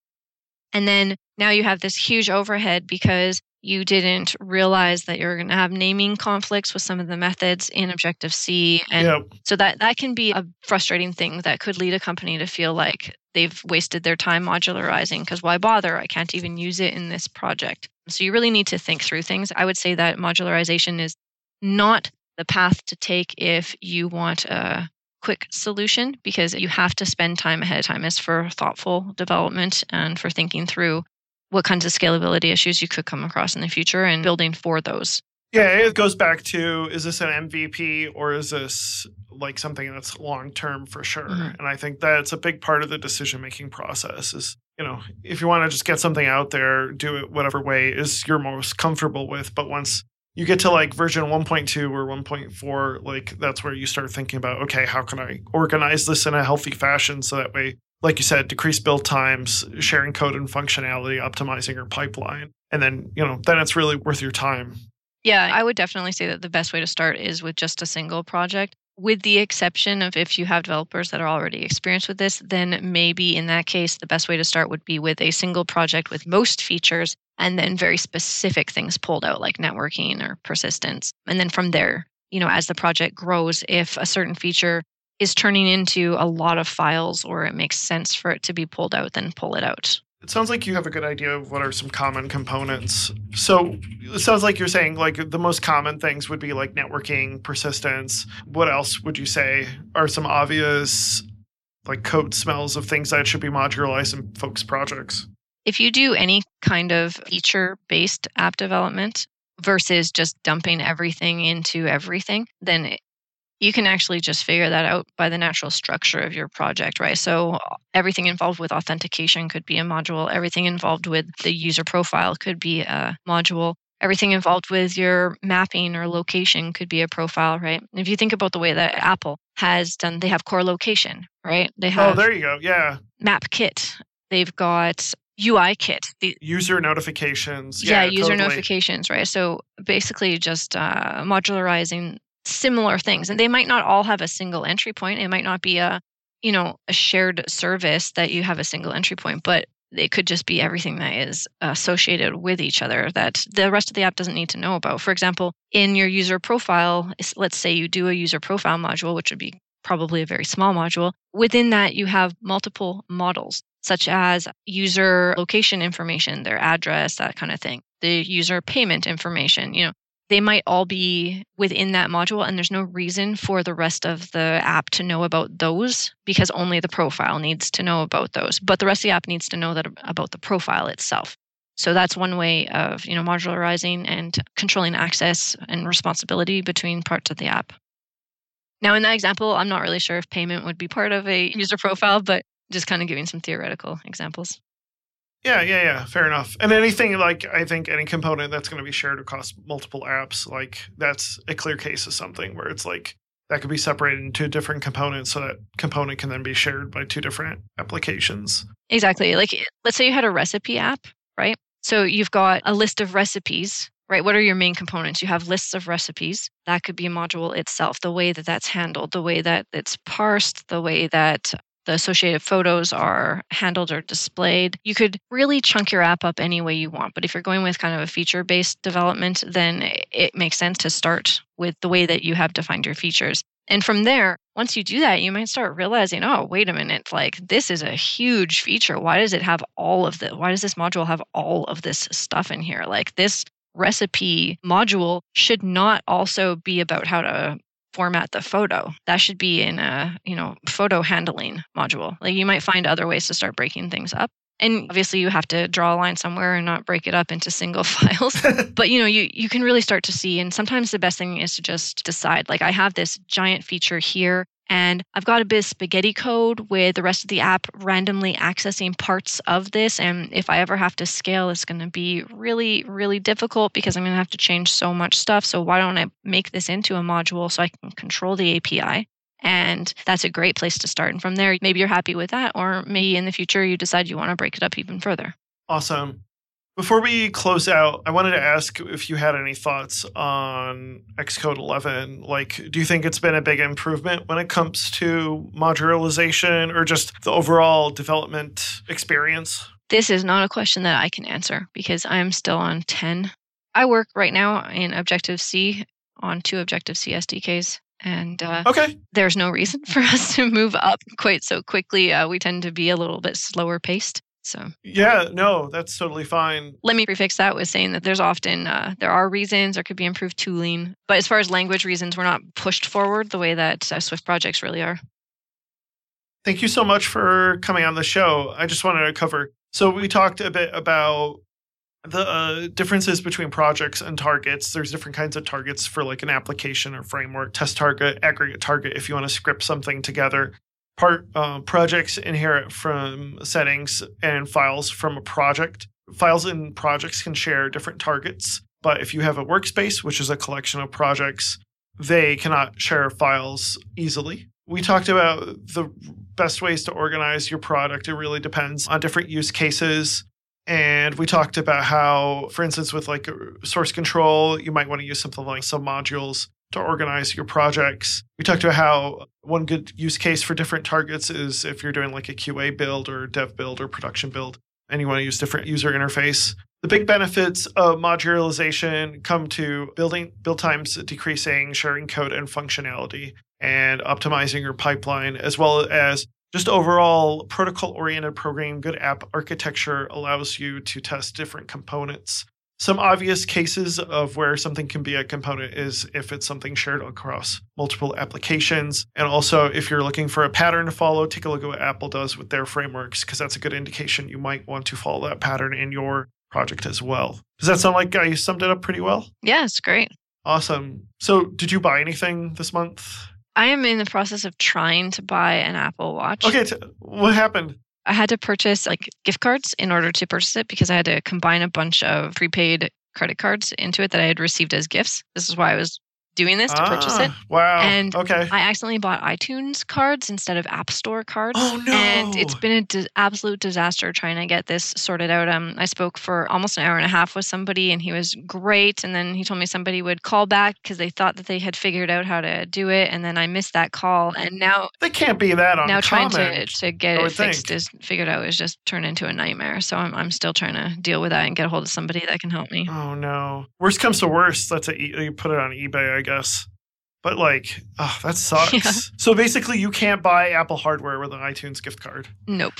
And then now you have this huge overhead because you didn't realize that you're going to have naming conflicts with some of the methods in Objective-C. And yep. so that, that can be a frustrating thing that could lead a company to feel like they've wasted their time modularizing because why bother? I can't even use it in this project. So you really need to think through things. I would say that modularization is not the path to take if you want a quick solution because you have to spend time ahead of time. It's for thoughtful development and for thinking through what kinds of scalability issues you could come across in the future and building for those. Yeah, it goes back to, is this an M V P or is this like something that's long-term for sure? Mm-hmm. And I think that's a big part of the decision-making process is, you know, if you want to just get something out there, do it whatever way is you're most comfortable with. But once you get to like version one point two or one point four, like that's where you start thinking about, okay, how can I organize this in a healthy fashion so that way, like you said, decrease build times, sharing code and functionality, optimizing your pipeline. And then, you know, then it's really worth your time. Yeah, I would definitely say that the best way to start is with just a single project, with the exception of if you have developers that are already experienced with this, then maybe in that case, the best way to start would be with a single project with most features and then very specific things pulled out like networking or persistence. And then from there, you know, as the project grows, if a certain feature is turning into a lot of files or it makes sense for it to be pulled out, then pull it out. It sounds like you have a good idea of what are some common components. So it sounds like you're saying like the most common things would be like networking, persistence. What else would you say are some obvious like coat smells of things that should be modularized in folks' projects? If you do any kind of feature-based app development versus just dumping everything into everything, then it you can actually just figure that out by the natural structure of your project, right? So everything involved with authentication could be a module. Everything involved with the user profile could be a module. Everything involved with your mapping or location could be a profile, right? And if you think about the way that Apple has done, they have core location, right? They have oh, there you go. Yeah. Map kit. They've got U I kit. The, user notifications. Yeah, yeah user totally. notifications, right? So basically just uh, modularizing similar things. And they might not all have a single entry point. It might not be a you know, a shared service that you have a single entry point, but it could just be everything that is associated with each other that the rest of the app doesn't need to know about. For example, in your user profile, let's say you do a user profile module, which would be probably a very small module. Within that, you have multiple models, such as user location information, their address, that kind of thing, the user payment information, you know. They might all be within that module, and there's no reason for the rest of the app to know about those because only the profile needs to know about those. But the rest of the app needs to know that about the profile itself. So that's one way of, you know, modularizing and controlling access and responsibility between parts of the app. Now, in that example, I'm not really sure if payment would be part of a user profile, but just kind of giving some theoretical examples. Yeah, yeah, yeah. Fair enough. And anything like, I think any component that's going to be shared across multiple apps, like that's a clear case of something where it's like that could be separated into different components so that component can then be shared by two different applications. Exactly. Like let's say you had a recipe app, right? So you've got a list of recipes, right? What are your main components? You have lists of recipes. That could be a module itself, the way that that's handled, the way that it's parsed, the way that the associated photos are handled or displayed. You could really chunk your app up any way you want. But if you're going with kind of a feature-based development, then it makes sense to start with the way that you have defined your features. And from there, once you do that, you might start realizing, oh, wait a minute, like this is a huge feature. Why does it have all of this? Why does this module have all of this stuff in here? Like this recipe module should not also be about how to format the photo. That should be in a, you know, photo handling module. Like you might find other ways to start breaking things up. And obviously you have to draw a line somewhere and not break it up into single files. But you know, you you can really start to see. And sometimes the best thing is to just decide, like I have this giant feature here and I've got a bit of spaghetti code with the rest of the app randomly accessing parts of this. And if I ever have to scale, it's going to be really, really difficult because I'm going to have to change so much stuff. So why don't I make this into a module so I can control the A P I? And that's a great place to start. And from there, maybe you're happy with that, or maybe in the future, you decide you want to break it up even further. Awesome. Before we close out, I wanted to ask if you had any thoughts on Xcode eleven. Like, do you think it's been a big improvement when it comes to modularization or just the overall development experience? This is not a question that I can answer because I'm still on ten. I work right now in Objective-C on two Objective-C S D Ks. And uh, okay. There's no reason for us to move up quite so quickly. Uh, we tend to be a little bit slower paced. So yeah, no, that's totally fine. Let me prefix that with saying that there's often, uh, there are reasons, there could be improved tooling. But as far as language reasons, we're not pushed forward the way that uh, Swift projects really are. Thank you so much for coming on the show. I just wanted to cover. So we talked a bit about the uh, differences between projects and targets. There's different kinds of targets for like an application or framework, test target, aggregate target, if you want to script something together. Part uh, projects inherit from settings and files from a project. Files and projects can share different targets, but if you have a workspace, which is a collection of projects, they cannot share files easily. We talked about the best ways to organize your product. It really depends on different use cases. And we talked about how, for instance, with like source control, you might want to use something like submodules to organize your projects. We talked about how one good use case for different targets is if you're doing like a Q A build or dev build or production build, and you want to use different user interface. The big benefits of modularization come to building build times decreasing, sharing code and functionality, and optimizing your pipeline, as well as just overall protocol-oriented programming. Good app architecture allows you to test different components. Some obvious cases of where something can be a component is if it's something shared across multiple applications. And also, if you're looking for a pattern to follow, take a look at what Apple does with their frameworks, because that's a good indication you might want to follow that pattern in your project as well. Does that sound like I summed it up pretty well? Yeah, it's great. Awesome. So did you buy anything this month? I am in the process of trying to buy an Apple Watch. Okay, t- what happened? I had to purchase like gift cards in order to purchase it because I had to combine a bunch of prepaid credit cards into it that I had received as gifts. This is why I was doing this to ah, purchase it. Wow. And okay. I accidentally bought iTunes cards instead of App Store cards. Oh, no. And it's been an di- absolute disaster trying to get this sorted out. Um, I spoke for almost an hour and a half with somebody, and he was great. And then he told me somebody would call back because they thought that they had figured out how to do it. And then I missed that call. And now... They can't be that uncommon. Now trying to, to get it fixed think. is figured out is just turned into a nightmare. So I'm, I'm still trying to deal with that and get a hold of somebody that can help me. Oh, no. Worst comes to worst, that's a, you put it on eBay, I guess. Guess. But like, oh, that sucks. Yeah. So basically you can't buy Apple hardware with an iTunes gift card. Nope.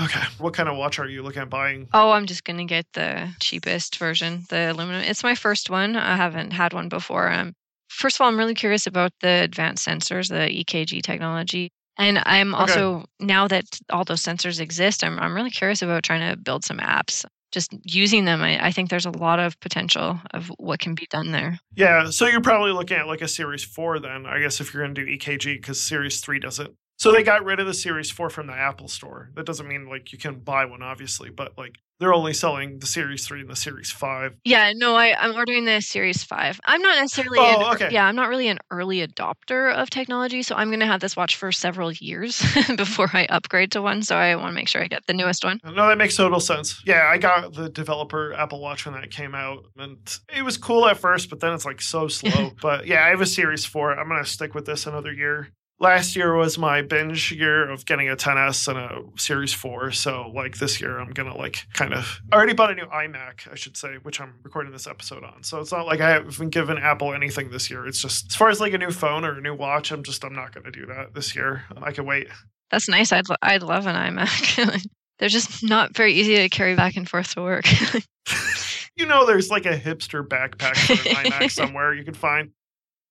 Okay. What kind of watch are you looking at buying? Oh, I'm just going to get the cheapest version, the aluminum. It's my first one. I haven't had one before. Um, first of all, I'm really curious about the advanced sensors, the E K G technology. And I'm also, okay. now that all those sensors exist, I'm I'm really curious about trying to build some apps. Just using them, I, I think there's a lot of potential of what can be done there. Yeah. So you're probably looking at like a Series four then, I guess, if you're going to do E K G, because Series three doesn't. So they got rid of the Series four from the Apple Store. That doesn't mean like you can buy one, obviously, but like they're only selling the Series three and the Series five. Yeah. No, I, I'm ordering the Series five. I'm not necessarily, oh, an, okay. yeah, I'm not really an early adopter of technology. So I'm going to have this watch for several years before I upgrade to one. So I want to make sure I get the newest one. No, that makes total sense. Yeah. I got the developer Apple Watch when that came out and it was cool at first, but then it's like so slow. But yeah, I have a Series four. I'm going to stick with this another year. Last year was my binge year of getting a ten S and a Series four. So, like, this year I'm going to, like, kind of... I already bought a new iMac, I should say, which I'm recording this episode on. So, it's not like I haven't given Apple anything this year. It's just, as far as, like, a new phone or a new watch, I'm just... I'm not going to do that this year. I can wait. That's nice. I'd, lo- I'd love an iMac. They're just not very easy to carry back and forth to work. You know, there's, like, a hipster backpack for an iMac somewhere you can find.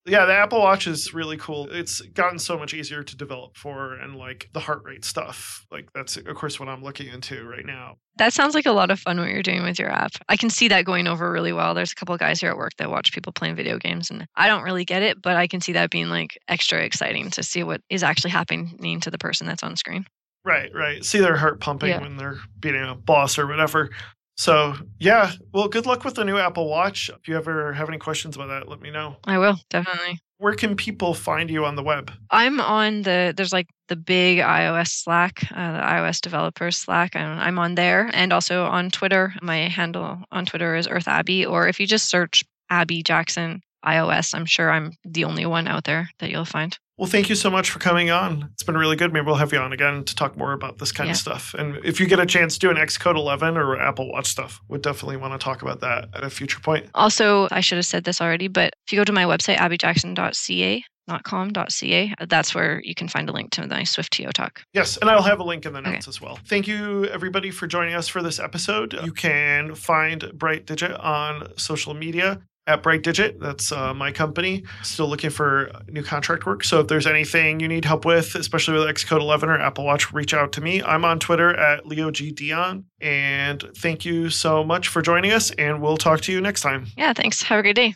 Yeah, the Apple Watch is really cool. It's gotten so much easier to develop for, and like the heart rate stuff. Like that's, of course, what I'm looking into right now. That sounds like a lot of fun what you're doing with your app. I can see that going over really well. There's a couple of guys here at work that watch people playing video games and I don't really get it, but I can see that being like extra exciting to see what is actually happening to the person that's on screen. Right, right. See their heart pumping yeah. when they're beating a boss or whatever. So, yeah, well, good luck with the new Apple Watch. If you ever have any questions about that, let me know. I will, definitely. Where can people find you on the web? I'm on the, there's like the big iOS Slack, uh, the iOS developers Slack. I'm, I'm on there and also on Twitter. My handle on Twitter is EarthAbby, or if you just search Abby Jackson iOS, I'm sure I'm the only one out there that you'll find. Well, thank you so much for coming on. It's been really good. Maybe we'll have you on again to talk more about this kind yeah. of stuff. And if you get a chance to do an Xcode eleven or Apple Watch stuff, we'd definitely want to talk about that at a future point. Also, I should have said this already, but if you go to my website, abby jackson dot c a, not com dot c a, that's where you can find a link to my SwiftUI talk. Yes, and I'll have a link in the notes okay. as well. Thank you, everybody, for joining us for this episode. You can find BrightDigit on social media. At BrightDigit, that's uh, my company. Still looking for new contract work. So if there's anything you need help with, especially with Xcode eleven or Apple Watch, reach out to me. I'm on Twitter at Leo G Dion. And thank you so much for joining us. And we'll talk to you next time. Yeah, thanks. Have a great day.